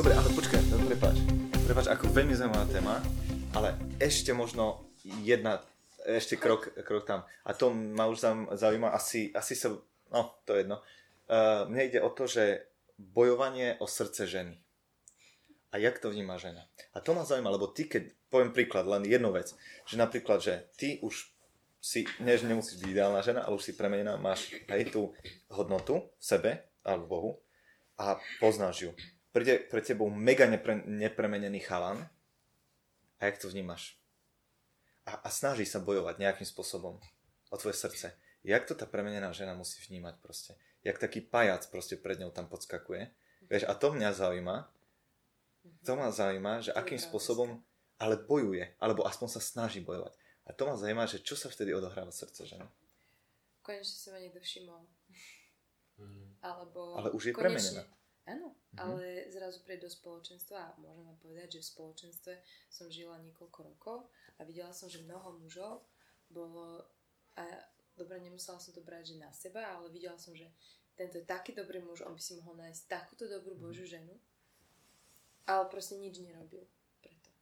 Dobre, ale počkaj, prepáč, ako veľmi zaujímavá téma, ale ešte možno jedna, ešte krok tam. A to ma už zaujíma, asi sa, no, to je jedno. Mne ide o to, že bojovanie o srdce ženy. A jak to vníma žena? A to ma zaujíma, lebo ty, keď, poviem príklad, len jednu vec, že napríklad, že ty už si, než nemusíš byť ideálna žena, ale už si premenená, máš aj tú hodnotu v sebe, alebo Bohu, a poznáš ju. Príde pre tebou mega nepremenený chalan, a jak to vnímaš? A snaží sa bojovať nejakým spôsobom o tvoje srdce. Jak to tá premenená žena musí vnímať proste? Jak taký pajac proste pred ňou tam podskakuje? Vieš, a to mňa zaujíma, že akým spôsobom ale bojuje, alebo aspoň sa snaží bojovať. A to ma zajímá, že čo sa vtedy odohráva v srdce ženy. Konečne si ma niekto všimol. Alebo ale už je premenená. Áno, ale zrazu príde do spoločenstva a môžeme povedať, že v spoločenstve som žila niekoľko rokov a videla som, že mnoho mužov bolo, a dobre, nemusela som to brať, že na seba, ale videla som, že tento je taký dobrý muž, on by si mohol nájsť takúto dobrú Božiu ženu, ale proste nič nerobil preto.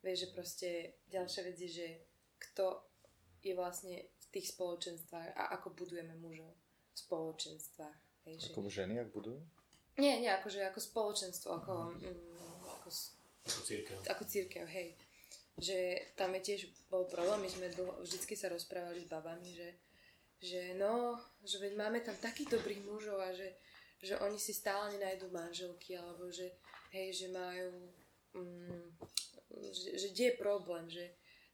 Vieš, že proste ďalšia vec je, že kto je vlastne v tých spoločenstvách a ako budujeme mužov v spoločenstvách. Hej, ako že... ženy, ak budujú? Nie, akože ako spoločenstvo, ako cirkev, hej. Že tam je tiež bol problém, my sme vždycky sa rozprávali s babami, že veď máme tam takých dobrých mužov a že oni si stále nenajdú manželky, alebo že hej, že majú že kde je problém,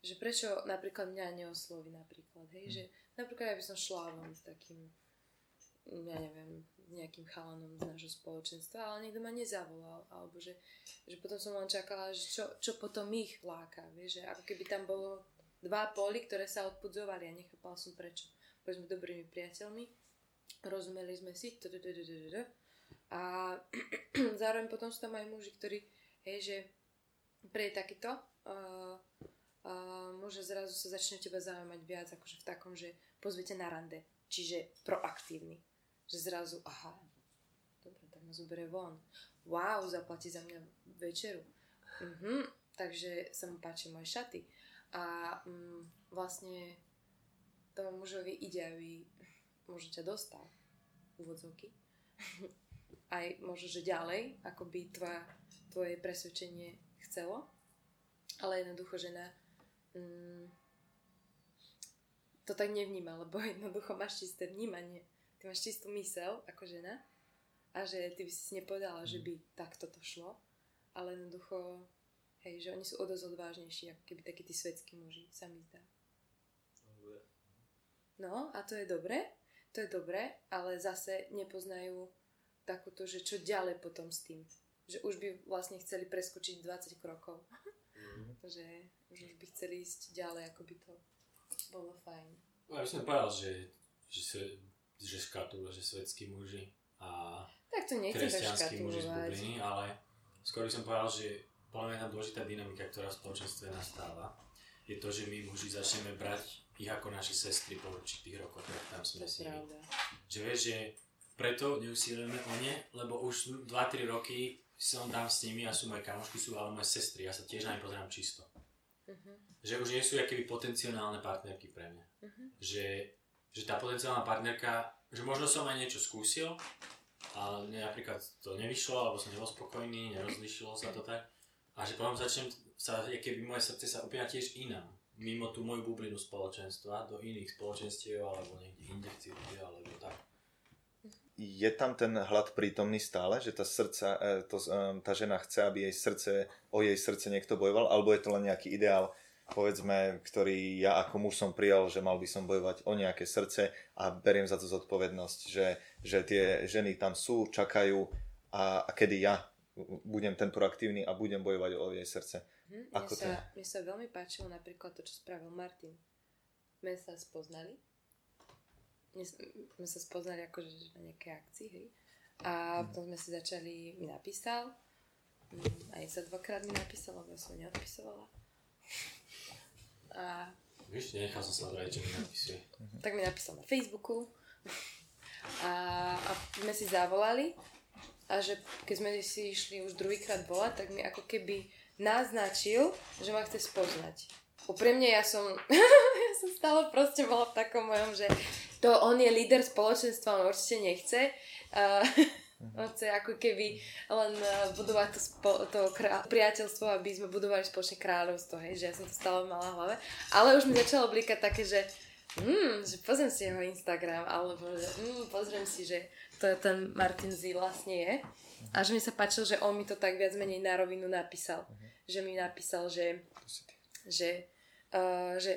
že prečo napríklad mňa neosloví napríklad, hej, že napríklad ja by som šla vám s takým, ja neviem, nejakým chalanom z nášho spoločenstva, ale niekto ma nezavolal, alebo že potom som len čakala, že čo potom ich láka, vieš, že ako keby tam bolo dva poly, ktoré sa odpudzovali a nechápala som prečo, boli sme dobrými priateľmi, rozumeli sme si a zároveň potom sú tam aj muži, ktorí, hej, že pre takýto môže zrazu sa začne teba zaujímať viac, akože v takom, že pozvete na rande, čiže proaktívny, že zrazu aha, dobre, tak ma zoberie von, wow, zaplatí za mňa večeru, takže sa mu páči moje šaty a vlastne tomu mužovi ide, aby možno ťa dostal úvodzovky aj možno, že ďalej ako by tvoje presvedčenie chcelo, ale jednoducho žena to tak nevníma, lebo jednoducho máš čisté vnímanie, ty máš čistú myseľ ako žena a že ty by si nepovedala, že by takto to šlo, ale jednoducho hej, že oni sú o dosť odvážnejší ako keby takí tí svetskí muži, sa mi zdá. No a to je dobré. To je dobré, ale zase nepoznajú takúto, že čo ďalej potom s tým. Že už by vlastne chceli preskočiť 20 krokov. Že už by chceli ísť ďalej, ako by to bolo fajn. Ja by som povedal, že škatula, že svetskí muži a kresťanskí muži z bubliny, ale skôr by som povedal, že podľa mňa tam dôležitá dynamika, ktorá v spoločenstve nastáva, je to, že my muži začneme brať ich ako naši sestry po určitých rokoch, tak tam sme si. Že vieš, že preto neusilujeme o ne, lebo už 2-3 roky som tam s nimi a sú moje kamošky, sú ale moje sestry, ja sa tiež na ne pozerám čisto. Že už nie sú akéby potenciálne partnerky pre mňa. Že tá potenciálna partnerka, že možno som aj niečo skúsil, ale napríklad to nevyšlo, alebo som nebol spokojný, nerozlišilo sa to tak. A že potom začnem sa, akéby moje srdce sa opína tiež inám. Mimo tú moju bublinu spoločenstva, do iných spoločenstiev, alebo niekde inde v cirkvi, alebo tak. Je tam ten hlad prítomný stále, že tá žena chce, aby o jej srdce niekto bojoval, alebo je to len nejaký ideál, povedzme, ktorý ja ako muž som prijal, že mal by som bojovať o nejaké srdce a beriem za to zodpovednosť, že tie ženy tam sú, čakajú a kedy ja budem ten proaktívny a budem bojovať o jej srdce. Mne sa veľmi páčilo napríklad to, čo spravil Martin. My sme sa spoznali akože na nejakej akcii, hej. A potom sme si začali, mi napísal. Aj sa 2-krát mi napísal, lebo som neodpisovala. A vieš, nechal som sa odradiť, že mi napísal. Tak mi napísal na Facebooku. A sme si zavolali. A a že keď sme si išli už druhýkrát volať, tak mi ako keby naznačil, že ma chce spoznať. Úprimne ja som stále proste bola v takom mojom, že to on je líder spoločenstva, on určite nechce. On chce ako keby len budovať to priateľstvo, aby sme budovali spoločne kráľovstvo, hej, že ja som to stále mala v hlave. Ale už mi začalo blikať také, že pozriem si jeho Instagram, alebo že pozriem si, že to je ten Martin Z vlastne je. A že mi sa páčilo, že on mi to tak viac menej na rovinu napísal. Že mi napísal, že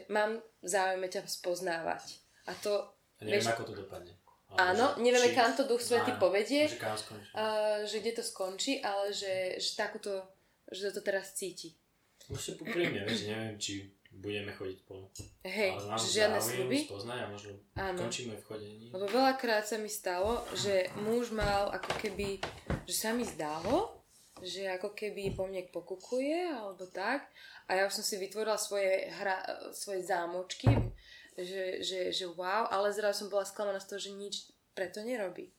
mám záujme ťa spoznávať. A to... A neviem, ako to dopadne. Áno, nevieme, kam to Duch Svätý povedie, že kde to skončí, ale že to teraz cíti. Môžete poprímne, že neviem, či budeme chodiť spolu. Hej, žiadne sľuby. Spoznaj a možno končíme v chodení. Lebo veľakrát sa mi stalo, že muž mal ako keby, že sa mi zdalo, že ako keby po mne pokukuje alebo tak. A ja už som si vytvorila svoje zámočky, že wow, ale zrazu som bola sklamaná z toho, že nič preto nerobí.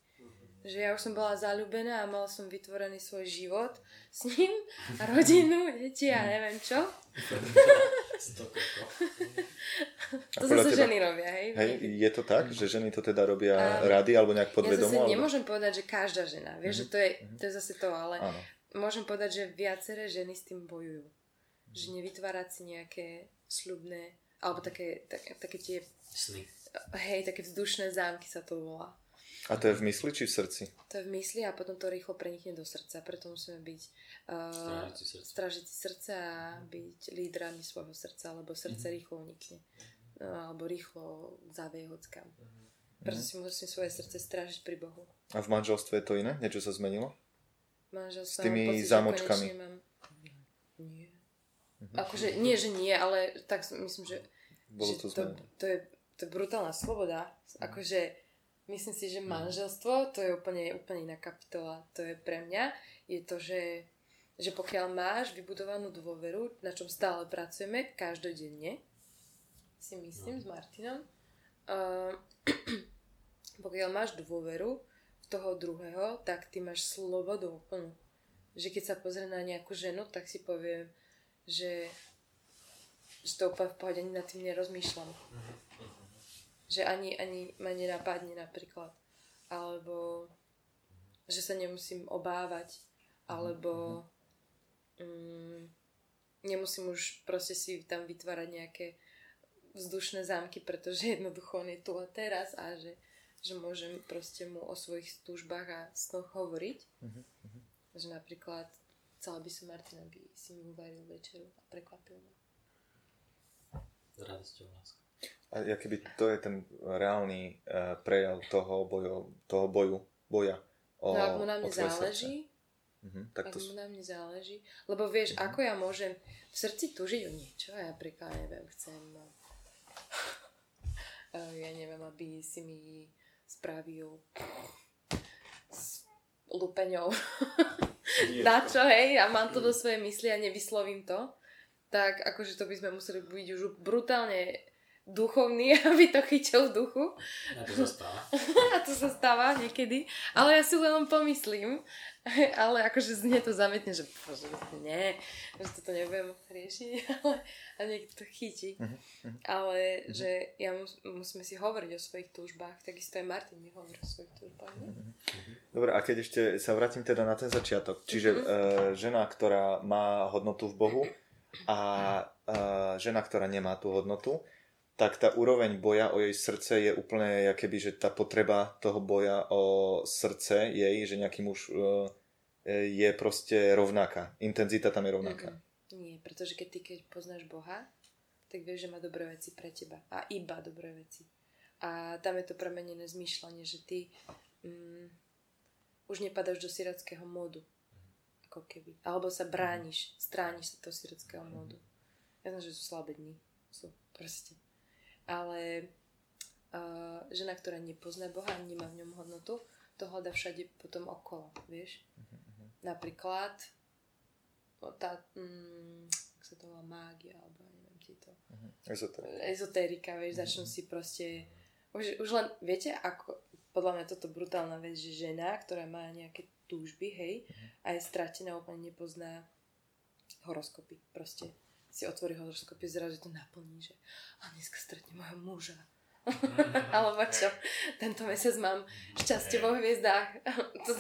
Že ja už som bola zaľúbená a mala som vytvorený svoj život s ním, rodinu, deti a neviem čo. To zase ženy robia, hej? Hej, je to tak, že ženy to teda robia rady alebo nejak podvedomo? Ja zase nemôžem povedať, že každá žena, vieš, že to je zase to, ale áno. Môžem povedať, že viaceré ženy s tým bojujú. Že nevytvárať si nejaké sľubné, alebo také tie... Sny. Hej, také vzdušné zámky sa to volá. A to je v mysli či v srdci? To je v mysli a potom to rýchlo prenikne do srdca. Preto musíme byť strážici srdca a byť lídrami svojho srdca, lebo srdce rýchlo unikne. Alebo rýchlo zavie hockam. Preto si musím svoje srdce strážiť pri Bohu. A v manželstve je to iné? Niečo sa zmenilo? S tými zámočkami? Nie. Akože nie, že nie, ale tak myslím, že, bolo to, že to je brutálna sloboda. Akože myslím si, že manželstvo, to je úplne iná kapitola. To je pre mňa, je to, že pokiaľ máš vybudovanú dôveru, na čom stále pracujeme, každodenne, si myslím s Martinom, pokiaľ máš dôveru v toho druhého, tak ty máš slobodu úplnú. Že keď sa pozrie na nejakú ženu, tak si poviem, že to úplne v pohode, nad tým nerozmýšľam. Že ani ma nenapadne napríklad, alebo že sa nemusím obávať, alebo nemusím už proste si tam vytvárať nejaké vzdušné zámky, pretože jednoducho on je tu a teraz a že môžem proste mu o svojich túžbách a snoch hovoriť. Že napríklad chcela by som Martina, aby si mi uvaril večeru a prekvapil ma. Radosť a láska. A keby to je ten reálny prejav toho boja o tvoje srdce. No, ak mu na mne záleží, lebo vieš, ako ja môžem v srdci túžiť o niečo, ja napríklad neviem, chcem, ja neviem, aby si mi spravil s lupeňou na čo, hej, a mám to do svojej mysli a nevyslovím to, tak akože to by sme museli byť už brutálne duchovný, aby to chytil v duchu. A to sa stáva. A to sa stáva niekedy. Ale ja si len pomyslím. Ale akože znie to zametne, že bože, nie, že toto nebudem riešiť. Ale a niekto to chytí. Ale že ja musíme si hovoriť o svojich túžbách. Takisto aj Martin mi hovorí o svojich túžbách. Dobre, a keď ešte sa vrátim teda na ten začiatok. Čiže žena, ktorá má hodnotu v Bohu a žena, ktorá nemá tú hodnotu, tak tá úroveň boja o jej srdce je úplne jakoby, že tá potreba toho boja o srdce jej, že nejaký muž je proste rovnaká. Intenzita tam je rovnaká. Nie, pretože keď poznáš Boha, tak vieš, že má dobré veci pre teba. A iba dobré veci. A tam je to premenené zmýšľanie, že ty už nepadáš do siráckého módu. Ako keby. Alebo sa brániš, strániš sa toho siráckého módu. Ja znam, že sú slabé dni. Sú proste. Ale žena, ktorá nepozná Boha, nemá v ňom hodnotu, to hľadá všade potom okolo, vieš. Napríklad tá, ak sa to volá mágia, alebo neviem, tieto ezotérika, vieš, začnú si proste, už len, viete, ako, podľa mňa toto brutálna vec, že žena, ktorá má nejaké túžby, hej, a je stratená, úplne nepozná horoskopy. Proste si otvorí horoskopy, zrazu to naplní, že a dneska stretne mojho muža. Alebo čo, tento mesiac mám šťastie vo hviezdách. To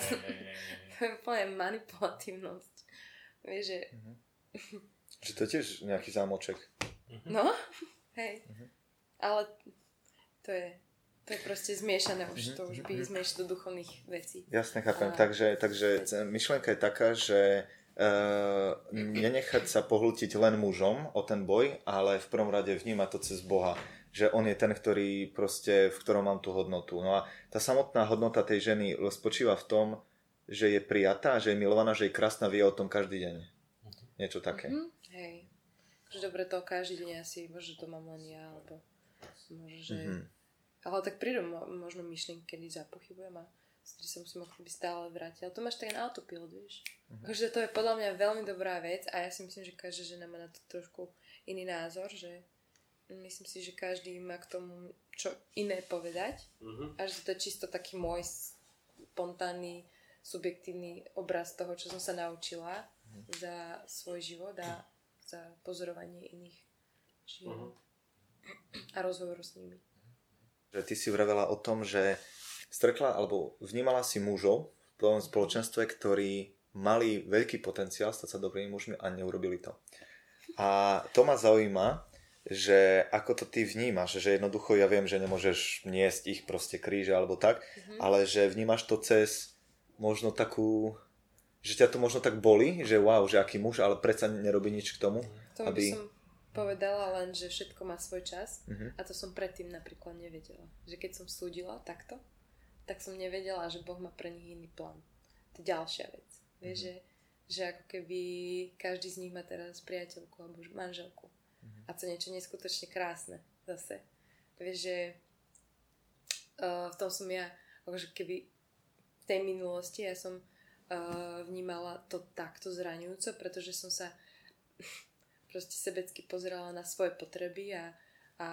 je úplne manipulatívnosť. Vieš, že... Že to je tiež nejaký zámoček. No, hej. Ale to je proste zmiešané už. To už by zmieš do duchovných vecí. Jasne, chápem. Takže myšlienka je taká, že nenechať sa pohltiť len mužom o ten boj, ale v prvom rade vnímať to cez Boha. Že on je ten, ktorý proste, v ktorom mám tú hodnotu. No a tá samotná hodnota tej ženy spočíva v tom, že je prijatá, že je milovaná, že je krásna, vie o tom každý deň. Niečo také. Hej. Že dobre, to každý deň asi, možno to mám len ja, alebo možno, že... Ale tak prídu možno myšlienky, kedy zapochybujem a s ktorým sa musím akoby stále vrátiť. Ale to máš tak na autopilot, vieš. Takže to je podľa mňa veľmi dobrá vec a ja si myslím, že každá žena má na to trošku iný názor, že... Myslím si, že každý má k tomu čo iné povedať a že to je čisto taký môj spontánny, subjektívny obraz toho, čo som sa naučila za svoj život a za pozorovanie iných žien a rozhovor s nimi. Ty si vravela o tom, že stretla alebo vnímala si mužov v tom spoločenstve, ktorí mali veľký potenciál stať sa dobrými mužmi a neurobili to. A to ma zaujíma, že ako to ty vnímaš, že jednoducho ja viem, že nemôžeš niesť ich proste kríže alebo tak, ale že vnímaš to cez možno takú, že ťa to možno tak bolí, že wow, že aký muž, ale predsa nerobí nič k tomu. Tomu aby... som povedala len, že všetko má svoj čas a to som predtým napríklad nevedela. Že keď som súdila takto, tak som nevedela, že Boh má pre nich iný plán. To je ďalšia vec. Vieš, že ako keby každý z nich má teraz priateľku alebo manželku. A to niečo neskutočne krásne zase. Vieš, že v tom som ja, akože keby v tej minulosti ja som vnímala to takto zraňujúco, pretože som sa proste sebecky pozerala na svoje potreby a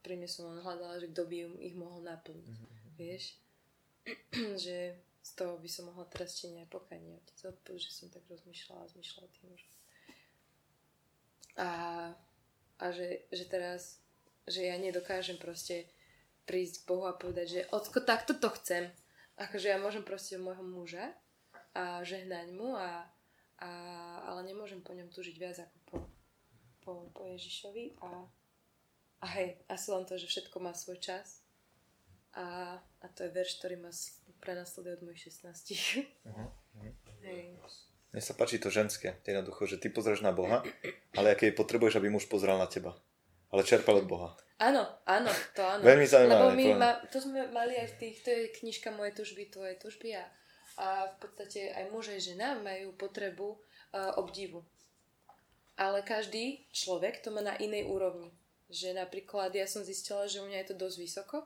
pri mne som len hľadala, že kto by ich mohol naplniť. Vieš, že z toho by som mohla teraz činiť aj pokánie. Že som tak rozmýšľala a zmýšľala tým už. A že teraz, že ja nedokážem proste prísť k Bohu a povedať, že Otko, takto to chcem. Akože ja môžem proste môjho muža a žehnať mu, ale nemôžem po ňom túžiť viac ako po Ježišovi. A hej, asi len to, že všetko má svoj čas. A to je verš, ktorý ma prenasleduje od mojich 16. Hej. Mne sa páči to ženské, jednoducho, že ty pozráš na Boha, ale aké potrebuješ, aby muž pozrel na teba. Ale čerpal od Boha. Áno, to áno. Veľmi zaujímavé. Lebo to sme mali aj v tých, to je knižka Moje tužby, tvoje tužby a v podstate aj muž a žena majú potrebu obdivu. Ale každý človek to má na inej úrovni. Že napríklad ja som zistila, že u mňa je to dosť vysoko,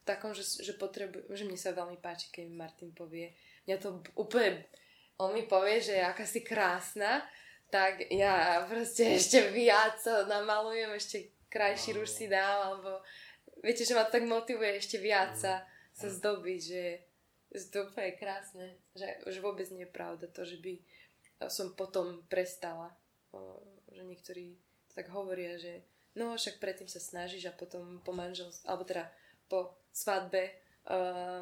v takom, že potrebujem, že mne sa veľmi páči, keď mi Martin povie. Mňa to úplne... On mi povie, že aká si krásna, tak ja proste ešte viac namalujem, ešte krajší rúž si dám, alebo viete, že ma to tak motivuje ešte viac sa zdobiť, že to úplne je krásne, že už vôbec nie je pravda to, že by som potom prestala, že niektorí tak hovoria, že no však predtým sa snažíš a potom po manželstve, alebo teda po svadbe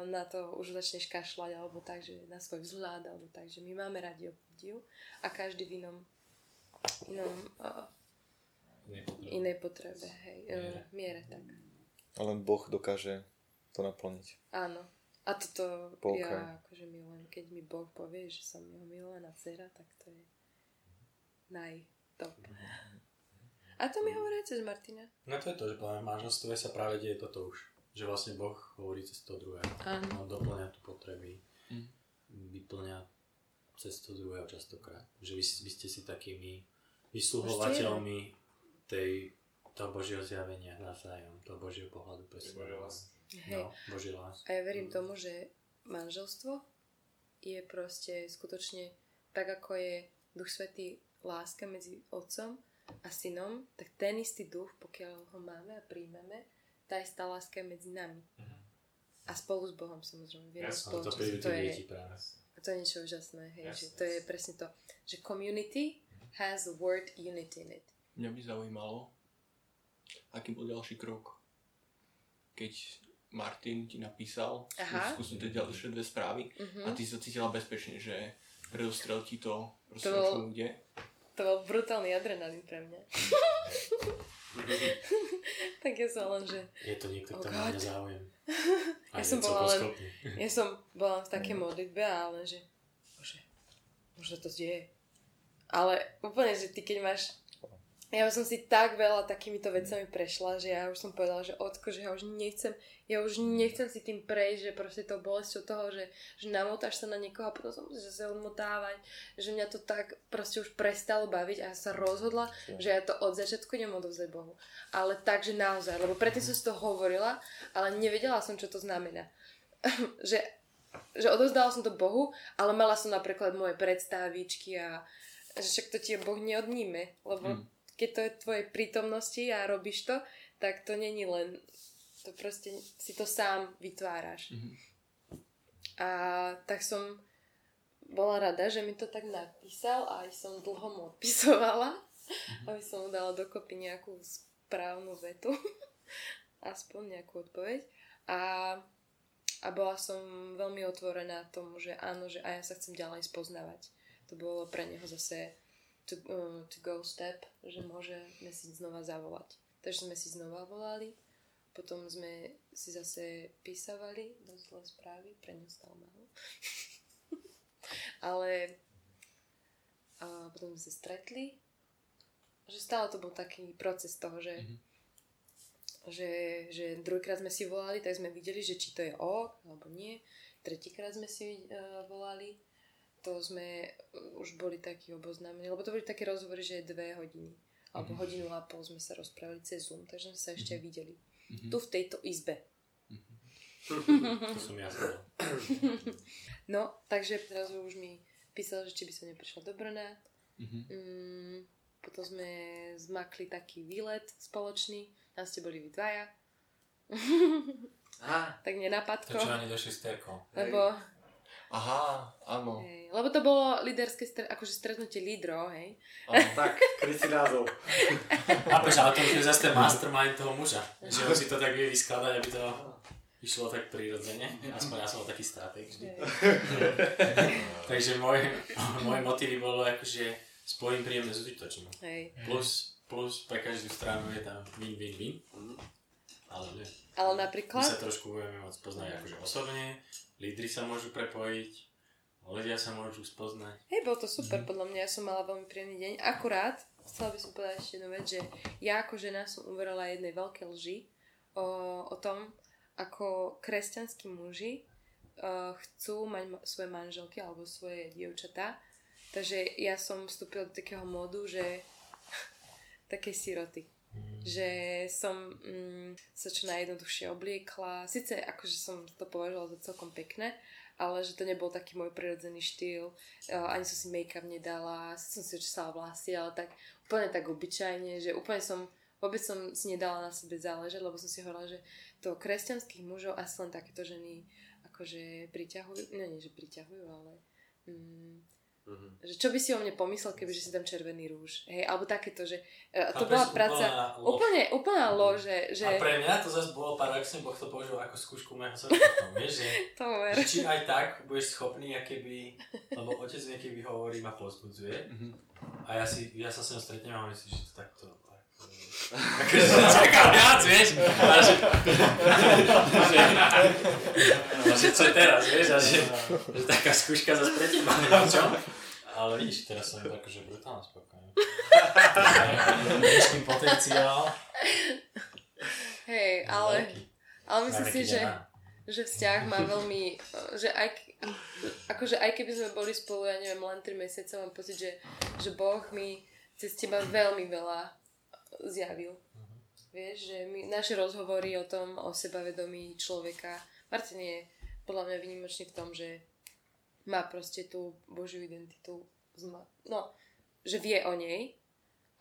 na to už začneš kašľať alebo tak, že na svoj vzhľad alebo tak, že my máme radi obdiv a každý v inej potrebe, hej, miere tak. Ale Boh dokáže to naplniť. Áno. A toto ja akože milujem, keď mi Boh povie, že som jeho milovaná dcera, tak to je najtop. A to mi hovorí cez Martina. No to je to, že v manželstve sa práve deje toto už. Že vlastne Boh hovorí cez toho druhého. On doplňa tu potreby, vyplňa cez toho druhého častokrát. Že vy ste si takými vysluhovateľmi toho Božieho zjavenia navzájom, toho Božieho pohľadu pre seba. Boží lás. A ja verím tomu, že manželstvo je proste skutočne tak, ako je Duch Svätý láska medzi otcom a synom, tak ten istý duch, pokiaľ ho máme a príjmeme, tá istá láska medzi nami. A spolu s Bohom, samozrejme. Ja som to pri ľudí deti práve. A to je niečo úžasné, hej, yes, že to je presne to, že community has the word unity in it. Mňa by zaujímalo, aký bol ďalší krok, keď Martin ti napísal, skúsim tie ďalšie dve správy a ty sa cítila bezpečne, že predostrel ti to proste čo kde. To bol brutálny adrenalín pre mňa. Tak ja som len, že... Je to niekto, kto má záujem. Ja som bola v takej modlitbe a len, že bože, možno to deje. Ale úplne, že ty keď máš... Ja som si tak veľa takýmito vecami prešla, že ja už som povedala, že Otko, že ja už nechcem si tým prejsť, že proste to bolesť od toho, že namotáš sa na niekoho a potom som musela sa odmotávať, že mňa to tak proste už prestalo baviť a ja sa rozhodla, že ja to od začiatku idem odovzdať Bohu. Ale takže naozaj, lebo predtým som si to hovorila, ale nevedela som, čo to znamená. že odovzdala som to Bohu, ale mala som napríklad moje predstavičky a že však to ti Boh neodníme, lebo keď to je v tvojej prítomnosti a robíš to, tak to není len, to proste si to sám vytváraš. Mm-hmm. A tak som bola rada, že mi to tak napísal a aj som dlho mu odpisovala, aby som mu dala dokopy nejakú správnu vetu, aspoň nejakú odpoveď. A bola som veľmi otvorená tomu, že áno, že aj ja sa chcem ďalej spoznávať. To bolo pre neho zase to go step, že môžeme si znova zavolať. Takže sme si znova volali, potom sme si zase písavali dosť zlé správy, pre ňu stalo málo. Ale a potom sme sa stretli, že stále to bol taký proces toho, že druhýkrát sme si volali, tak sme videli, že či to je ok, alebo nie. Tretíkrát sme si volali, to sme už boli takí oboznámení, lebo to boli také rozhovory, že 2 hodiny alebo hodinu a pol sme sa rozprávali cez Zoom, takže sme sa ešte videli tu v tejto izbe. To som jasná. No, takže teraz už mi písal, že či by som neprišla do Brna. Potom sme zmakli taký výlet spoločný, tam ste boli vy dvaja. Tak nenapadko. To čo ani došli s Terkou. Lebo aha, áno. Hej, lebo to bolo líderské akože stretnutie lídrov, hej. Áno, tak, krytý názov. A prečo, ale to už je zase ten mastermind toho muža. Že on si to tak vie vyskladať, aby to išlo tak prirodzene. Aspoň ja som bol taký stratég vždy. Takže moje motívy bolo akože spojím príjemné s užitočným. Plus pre každú stranu je tam win-win-win. Ale napríklad... My sa trošku budeme môcť poznať akože osobne. Lídri sa môžu prepojiť, ľudia sa môžu spoznať. Hej, bol to super, podľa mňa ja som mala veľmi príjemný deň. Akurát, chcela by som povedať ešte jednu vec, že ja ako žena som uverila jednej veľkej lži o tom, ako kresťanskí muži chcú mať svoje manželky alebo svoje dievčatá. Takže ja som vstúpila do takého módu, že takej siroty. Že som sa čo najjednoduchšie obliekla, síce akože som to považovala za celkom pekné, ale že to nebol taký môj prirodzený štýl, ani som si make-up nedala, som si očesala vlasy, ale tak úplne tak obyčajne, že úplne vôbec som si nedala na sebe záležať, lebo som si hovorila, že to kresťanských mužov asi len takéto ženy akože priťahujú, no nie, že priťahujú, ale... Že čo by si o mne pomyslel, keby že si tam červený rúž, hej, alebo takéto, že to bola práca, úplná lož, že... A pre mňa to zase bolo paradoxne, Boh to použil ako skúšku mého srdca, vieš, že či aj tak budeš schopný, keby, lebo otec niekedy hovorí, ma povzbudzuje a ja sa s ňou stretnem a myslím, že to takto... Takže som čakal viac, vieš? Že co teraz, vieš? A že taká skúška zase pre teba, čo? Ale vidíš, teraz som je akože brutálne spokojný. Dnešný potenciál. Hej, ale myslím si, že vzťah má veľmi... Že aj keby sme boli spolu, ja neviem, len 3 mesiace, mám pocit, že Boh mi cez teba veľmi veľa zjavil. Vieš, že naše rozhovory o tom, o sebavedomí človeka. Martin je podľa mňa výnimočný v tom, že má proste tú Božiu identitu. No, že vie o nej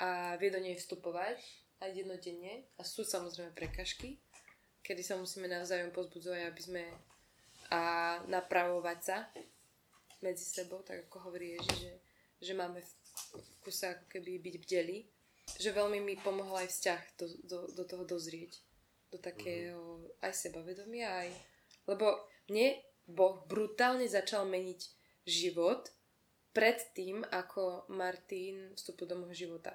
a vie do nej vstupovať aj jednotenne. A sú samozrejme prekažky, kedy sa musíme navzájom pozbudzovať, aby sme a napravovať sa. medzi sebou, tak ako hovorí Ježiš, že máme v kuse ako keby byť bdelí. Že veľmi mi pomohol aj vzťah do toho dozrieť. Do takého aj sebavedomia, aj... Lebo mne Boh brutálne začal meniť život pred tým, ako Martin vstúpil do môjho života.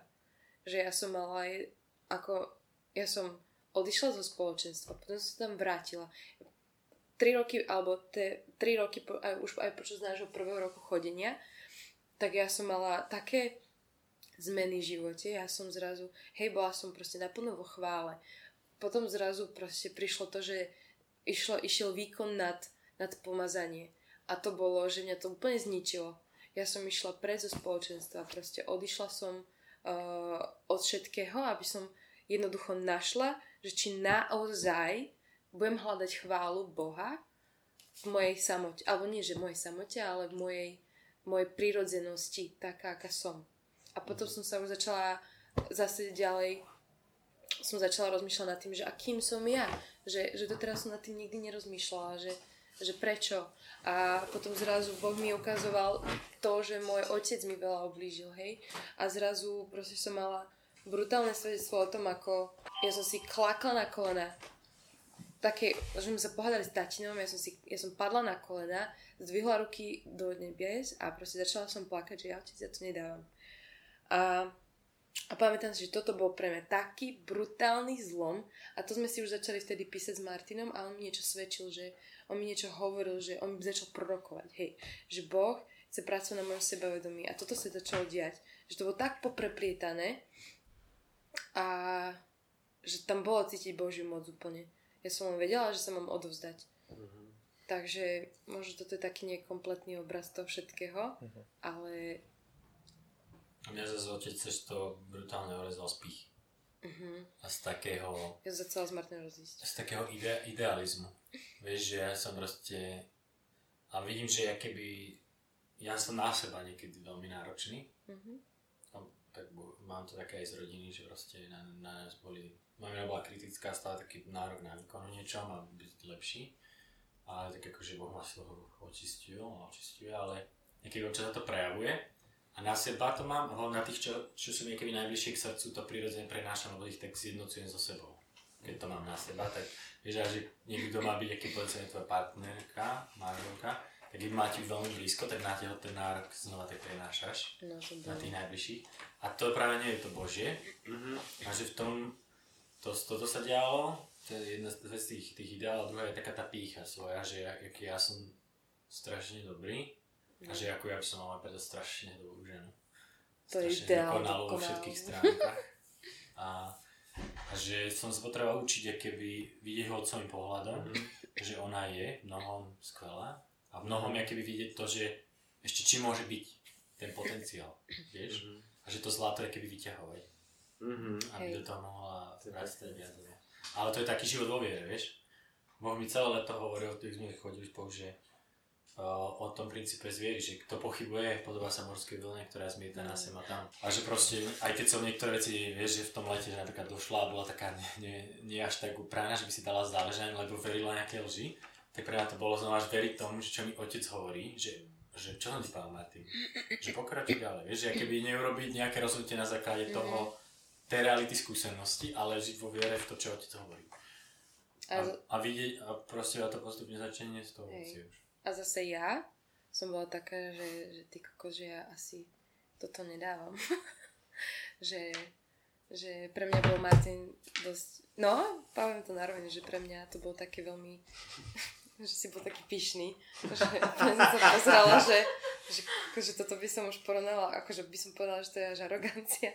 Že ja som mala aj... Ako, ja som odišla zo spoločenstva, potom som sa tam vrátila. 3 roky už aj počas nášho prvého roku chodenia, tak ja som mala také zmeny v živote. Ja som zrazu, bola som proste naplno vo chvále. Potom zrazu proste prišlo to, že išiel výkon nad pomazanie. A to bolo, že mňa to úplne zničilo. Ja som išla preč zo spoločenstva. Proste odišla som od všetkého, aby som jednoducho našla, že či naozaj budem hľadať chválu Boha v mojej samote. Alebo nie, že v mojej samote, ale v mojej prirodzenosti, taká, aká som. A potom som sa už začala zase ďalej rozmýšľať nad tým, že akým som ja. Že doteraz som nad tým nikdy nerozmýšľala, že prečo. A potom zrazu Boh mi ukazoval to, že môj otec mi veľa oblížil, hej. A zrazu proste som mala brutálne svedectvo o tom, ako ja som si klakla na kolena. Také, že sme sa pohádali s tatinom, ja som padla na kolena, zdvihla ruky do nebies a proste začala som plakať, že ja otec, ja to nedávam. A pamätám si, že toto bol pre mňa taký brutálny zlom a to sme si už začali vtedy písať s Martinom a on mi niečo svedčil, že on mi niečo hovoril, že on mi začal prorokovať, že Boh chce pracovať na mojom sebavedomí a toto sa začalo diať, že to bolo tak popreplietané a že tam bolo cítiť Božiu moc úplne. Ja som len vedela, že sa mám odovzdať. Mm-hmm. Takže možno toto je taký nekompletný obraz toho všetkého, ale... A mňa zase otec chceš to brutálne orezal z pichy. Mm-hmm. A z takého... Ja som začala s Martinom rozísť. Z takého idealizmu. Vieš, že ja som proste... A vidím, že ja keby... Ja som na seba niekedy veľmi náročný. Mm-hmm. Tak mám to také aj z rodiny, že proste na nás boli... Mamina bola kritická, stále taký nárok na výkonu niečom a byť lepší. Ale tak akože Boh ma slovo očistil, ale niekedy občas sa to prejavuje. A na seba to mám, hlavne na tých, čo sú niekedy najbližšie k srdcu, to prirodzene prenášam, lebo ich tak zjednocujem so sebou. Keď to mám na seba, tak vieš, že niekto má byť, aký povedzme tvoja partnerka, manželka, tak keď má ti veľmi blízko, tak na teho ten nárok znova tak prenášaš na tých najbližších. A to práve nie je to Božie. A že v tom toto sa dialo, to je jedna z tých ideál, druhá je taká tá pýcha svoja, že aký ja som strašne dobrý a že ako ja by som mal preto strašne dobrú ženu. To je ideál, dokonalú vo všetkých stránkach. A že som sa potreboval učiť, akéby vidieť ho odcovým pohľadom, že ona je mnohom skvelá a mnohom akéby vidieť to, že ešte čím môže byť ten potenciál, vieš? A že to zlato akéby vyťahovať. Aby do toho mohla rastať viac. Ale to je taký život vo viere, vieš? Boh mi celé leto hovoril, keď sme chodili spolu, že o tom princípe zviery, že kto pochybuje, podobá sa morskej vlne, ktorá zmietaná sem a tam. A že proste, aj keď som niektoré veci, vieš, že v tom lete, že napríklad došla a bola taká nie až tak upraná, že by si dala záležať, lebo verila nejaké lži, tak pre mňa to bolo znova až veriť tomu, že čo mi otec hovorí, že čo som ti povedal, Martin? Že pokračuj ďalej, vieš, že keby neurobiť nejaké rozhodnutie na základe toho tej reality skúsenosti, ale žiť vo viere v to, čo otec hovorí. A vidieť, a proste ja to postupne začne z toho veci už. A zase ja som bola taká, že ty kokos, že ja asi toto nedávam. že pre mňa bol Martin dosť... No, poviem to narovne, že pre mňa to bol také veľmi... že si bol taký pyšný. Že som sa pozerala, že toto by som už porovnala, akože by som povedala, že to je až arogancia.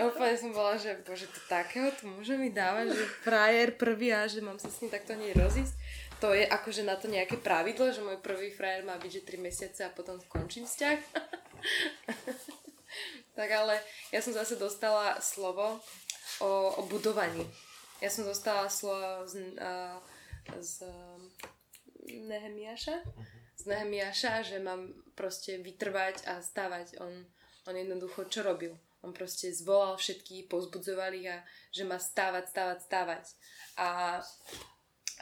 A úplne som bola, že bože, to takého to môže mi dávať, že frajer prvý a že mám sa s ním takto ani rozísť. To je akože na to nejaké pravidlo, že môj prvý frajer má byť, že 3 mesiace a potom skončím vzťah. Tak ale ja som zase dostala slovo o budovaní. Ja som dostala slovo z Nehemiáša. Že mám proste vytrvať a stávať. On jednoducho čo robil? On proste zvolal všetkých, povzbudzoval ich a že má stávať. A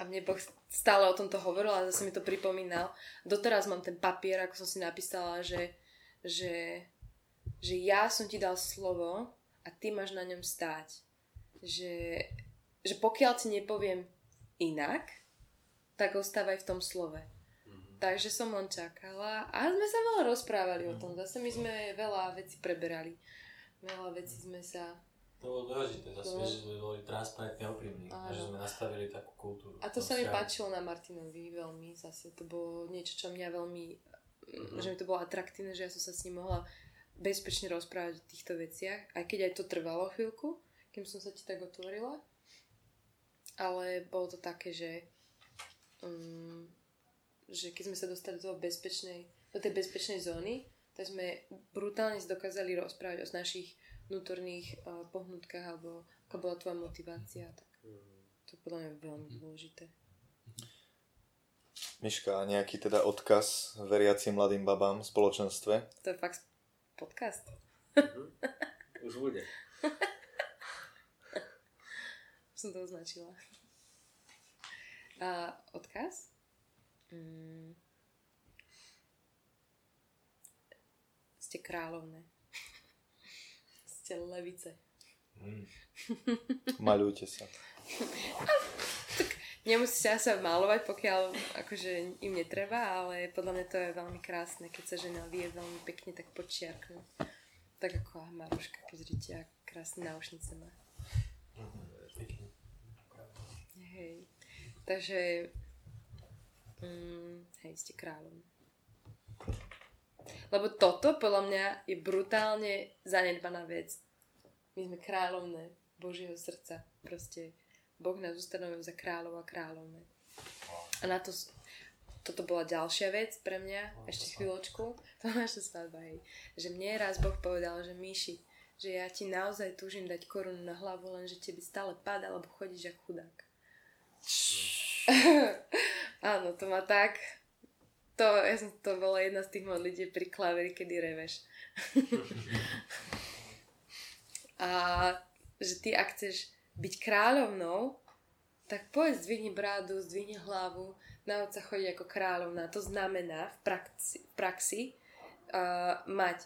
A mne Boh stále o tomto hovoril a zase mi to pripomínal. Doteraz mám ten papier, ako som si napísala, že ja som ti dal slovo a ty máš na ňom stáť. Že pokiaľ ti nepoviem inak, tak ostávaj v tom slove. Mm-hmm. Takže som len čakala a sme sa veľa rozprávali o tom. Zase my sme veľa vecí preberali. Veľa vecí sme sa... To bolo dôležité, zase že sme boli transparentní a úprimní, že sme nastavili takú kultúru. A to sa mi páčilo na Martinovi veľmi, zase to bolo niečo, čo mňa veľmi... Mm-hmm. Že mi to bolo atraktívne, že ja som sa s ním mohla bezpečne rozprávať o týchto veciach, aj keď aj to trvalo chvíľku, kým som sa ti tak otvorila. Ale bolo to také, že keď sme sa dostali do tej bezpečnej zóny, tak sme brutálne dokázali rozprávať o našich vnútorných pohnutkách alebo aká bola tvoja motivácia. Tak to podľa mňa je veľmi dôležité. Miška, nejaký teda odkaz veriacim mladým babám v spoločenstve? To je fakt podcast. Už bude. Som to označila. A odkaz? Ste kráľovné. Ste levice. Maľujte sa. Nemusíte sa malovať, pokiaľ akože im netreba, ale podľa mňa to je veľmi krásne, keď sa žena vie veľmi pekne tak podčiarknúť. Tak ako Maruška, pozrite, aká krásna náušnice má. Hej. Takže hej, ste kráľom. Lebo toto podľa mňa je brutálne zanedbaná vec. My sme kráľovné Božieho srdca. Proste Boh nás ustanovil za kráľov a kráľovné. A na to toto bola ďalšia vec pre mňa, ešte chvíľočku, to naša svadba, hej. Že mne raz Boh povedal, že Míši, že ja ti naozaj túžim dať korunu na hlavu, lenže tebe stále padá, lebo chodíš jak chudák. Áno, to má tak. To bola jedna z tých modlitieb pri klaveri, kedy reveš. A že ty, ak chceš byť kráľovnou, tak poď zdvihni brádu, zdvihni hlavu, naozaj chodí ako kráľovná. To znamená v praxi mať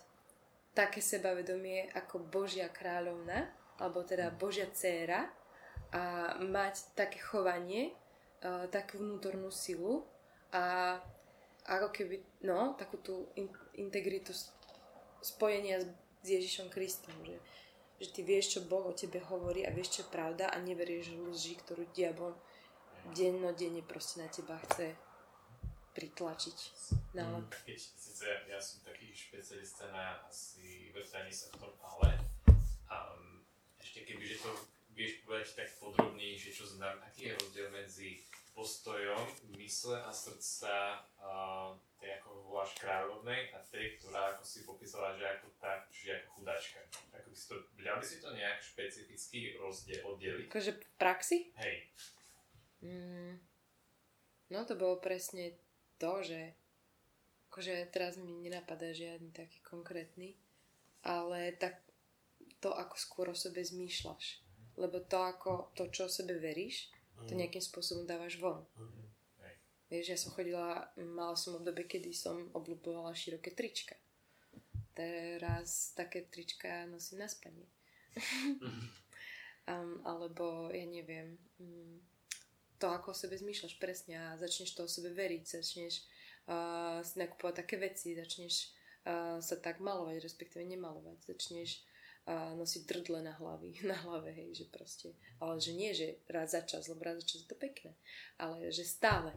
také sebavedomie ako Božia kráľovna, alebo teda Božia dcéra, a mať také chovanie, takú vnútornú silu a ako keby, no, takú tú integritu spojenia s Ježišom Kristom, že ty vieš, čo Boh o tebe hovorí a vieš, čo je pravda a neveríš lži, ktorú diabol dennodenne proste na teba chce pritlačiť na lep. Keď síce ja som taký špecialista na asi vrtanie sa v tom, ale ešte keby, že to vieš povedať tak podrobne, že čo znám, aký je rozdiel medzi postojom mysle a srdca tej, ako voláš, kráľovnej a tej, ktorá, ako si popísala, že ako tá, čiže ako chudáčka. Ako by si to, dal by si to nejak špecificky oddeliť? Akože v praxi? Hej. No to bolo presne to, že akože teraz mi nenapadá žiadny taký konkrétny, ale tak to, ako skôr o sebe zmýšľaš, lebo to, ako to, čo o sebe veríš, to nejakým spôsobom dávaš von. Hey. Vieš, ja som chodila, mala som obdobie, kedy som obľúbovala široké trička. Teraz také trička nosím na spanie. Alebo ja neviem, to, ako o sebe zmýšľaš presne a začneš to o sebe veriť, začneš si nakupovať také veci, začneš sa tak malovať, respektíve nemalovať, začneš nosiť drdle na hlave, hej, že proste, ale že nie, že raz za čas, lebo raz za čas je to pekné, ale že stále.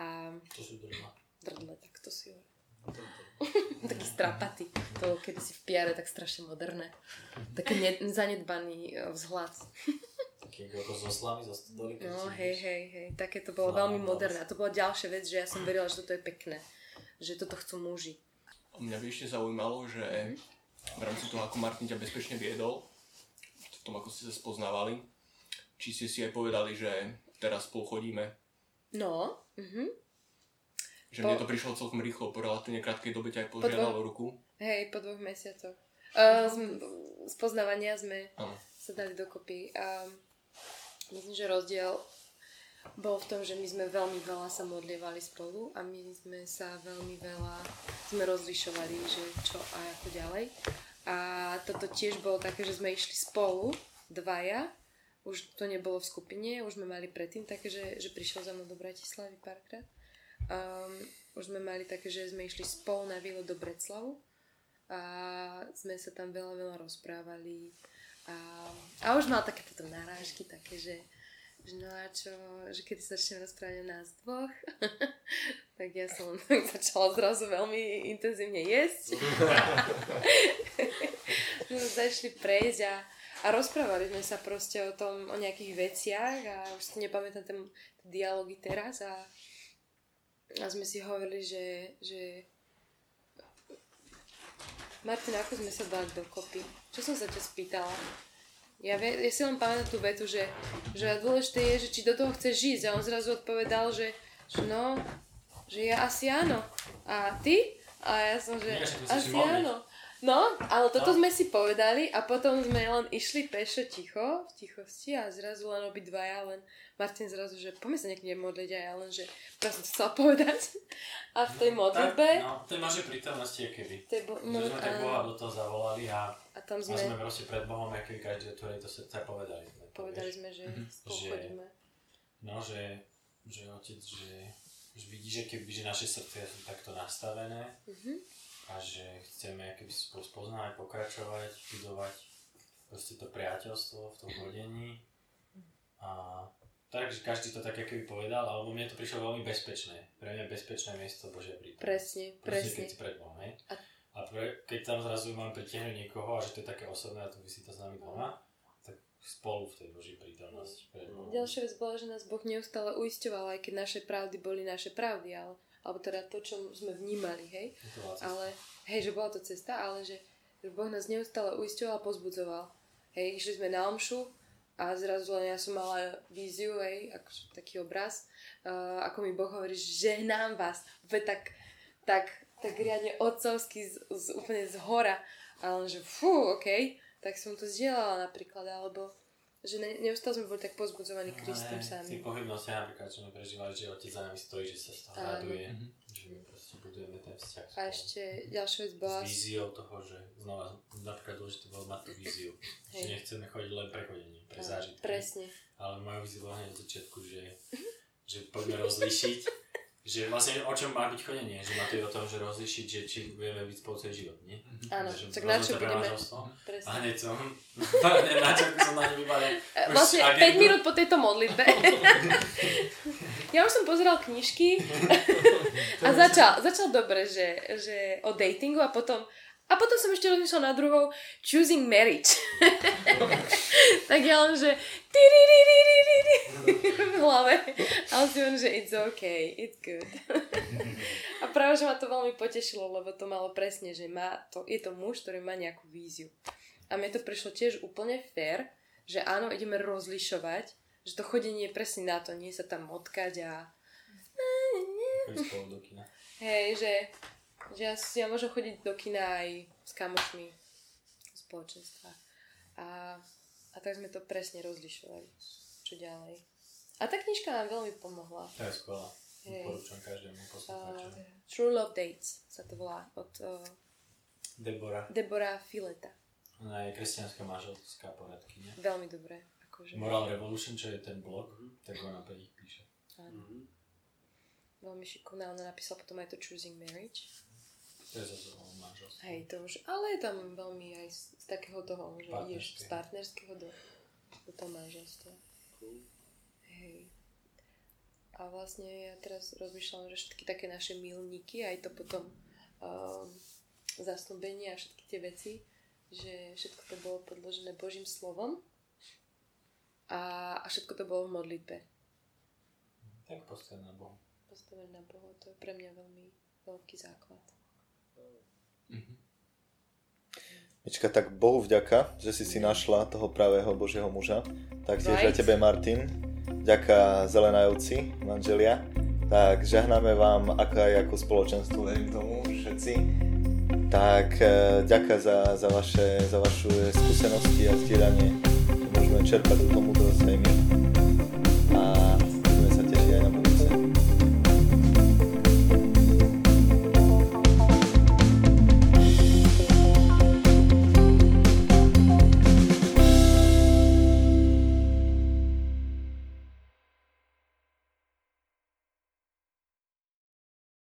A to sú drdla. Drdle, tak to sú. Taký strapatý, to keď si v piare, tak strašne moderné. Taký zanedbaný vzhľad. Taký ako zo slamy, zo stodoli. No hej, také to bolo veľmi moderné. A to bola ďalšia vec, že ja som verila, že toto je pekné. Že toto chcú muži. Mňa by ešte zaujímalo, že v rámci toho, ako Martin ťa bezpečne viedol, v tom, ako ste sa spoznávali, či ste si aj povedali, že teraz spolu chodíme. No, Že mne to prišlo celkom rýchlo, po relatívne krátkej dobe ťa aj požiadalo ruku. Hej, po 2 mesiacoch. Spoznávania sme sa dali dokopy. Myslím, že rozdiel bolo v tom, že my sme veľmi veľa sa modlievali spolu a my sme sa veľmi veľa rozlišovali, že čo a ako ďalej. A toto tiež bolo také, že sme išli spolu, dvaja, už to nebolo v skupine, už sme mali predtým také, že prišiel za mnou do Bratislavy párkrát. Už sme mali také, že sme išli spolu na výlet do Bretslavu a sme sa tam veľa, veľa rozprávali a už mal také toto narážky, také, že no a čo, že keď začnem rozprávať o nás dvoch, tak ja som začala zrazu veľmi intenzívne jesť. My sme začali prejsť a rozprávali sme sa proste o tom, o nejakých veciach a už si nepamätám tie dialógy teraz a sme si hovorili, že Martin, ako sme sa dali dokopy? Čo som sa ťa spýtala? Ja si len pamätám tú vetu, že dôležité je, že či do toho chceš ísť. A on zrazu odpovedal, že no, že ja asi áno. A ty? A ja som, že asi áno. No, ale toto sme si povedali a potom sme len išli pešo ticho, v tichosti a zrazu len obidvaja, len Martin zrazu, že poďme sa niekde modliť a ja len, že proste to chcela povedať. A v tej modlitbe... No, v tej Božej prítomnosti je keby. Že sme tak Boha do toho zavolali a sme proste pred Bohom aký každý otvorený do srdca povedali. Povedali sme, že spolu chodíme. No, že Otec, že vidí, že keby, že naše srdce sú takto nastavené, a že chceme keby spolu spoznávať, pokračovať, budovať proste to priateľstvo v tom hodení. A takže každý to tak keby povedal, alebo mne to prišlo veľmi bezpečné. Pre mňa bezpečné miesto Božej prítomnosti. Presne. Keď si pred Bohom, hej. Keď tam zrazu mám pritiahnuť niekoho a že to je také osobné a to vysí to s nami doma, tak spolu v tej Božej prítomnosti pred Bohom. Ďalšia vec bola, že nás Boh neustále uisťoval, aj keď naše pravdy boli naše pravdy, alebo teda to, čo sme vnímali, hej. Ale, hej, že bola to cesta, ale že Boh nás neustále uisťoval a pozbudzoval. Hej, išli sme na omšu a zrazu len ja som mala víziu, hej, taký obraz, ako mi Boh hovorí, žehnám vás, úplne tak riadne otcovsky, úplne z hora. A len, že fú, okej, tak som to zdieľala napríklad, alebo že neustále sme boli tak pozbudzovaní Kristom sami. V tých pohybnostiach napríklad, čo sme prežívali, že Otec za nami stojí, že sa z toho raduje, že my proste budujeme ten vzťah. A ešte ďalšia vec bola... S víziou toho, že znova, napríklad dôležité bolo mať tú víziu, že nechceme chodiť len pre chodenie, pre zážitky. Presne. Ale moja vízia bola hneď od začiatku, že poďme rozlíšiť, že vlastne o čom má byť chodenie, že má to je o tom, že rozlíšiť, že či budeme byť spolu celý život, nie? Áno, tak na čo budeme? Presne. A hneď som, na čo som na ne vypadal. Vlastne 5 minút po tejto modlitbe. Ja už som pozeral knižky a začal dobre, že o datingu a potom som ešte rozmýšľala na druhou Choosing Marriage. Tak ja len, že v hlave. Ale si len, že it's okay, it's good. A práve, že ma to veľmi potešilo, lebo to malo presne, že je to muž, ktorý má nejakú víziu. A mne to prišlo tiež úplne fair, že áno, ideme rozlišovať, že to chodenie je presne na to, nie sa tam motkať a... Hej, že ja môžem chodiť do kina aj s kamošmi v spoločenstve. A tak sme to presne rozlišovali, čo ďalej. A tá knižka nám veľmi pomohla. To je skvelá. Odporúčam každému poslucháču. True Love Dates sa to volá od Deborah Fileta. Ona je kresťanská manželská poradkyňa. Veľmi dobré. Akože... Moral Revolution, čo je ten blog, tak ona pre nich píše. Veľmi šikovná, ona napísala potom aj to Choosing Marriage. To je zase o manželstve. Hej, to už, ale je tam veľmi aj z takého toho, že ideš z partnerského do toho manželstva. Cool. Hej. A vlastne ja teraz rozmýšľam, že všetky také naše milníky, aj to potom zasnúbenie a všetky tie veci, že všetko to bolo podložené Božím slovom a všetko to bolo v modlitbe. Tak postavené na Bohu. Postavené na Bohu, to je pre mňa veľmi veľký základ. Mička, tak Bohu vďaka, že si našla toho pravého Božieho muža. Taktiež aj tebe, Martin. Vďaka Zelenajovci, manželia. Tak žehnáme vám, aká je ako spoločenstvo, verím tomu všetci. Tak ďaká za vaše skúsenosti a zdieľanie, že môžeme čerpať do tomu do sejmy.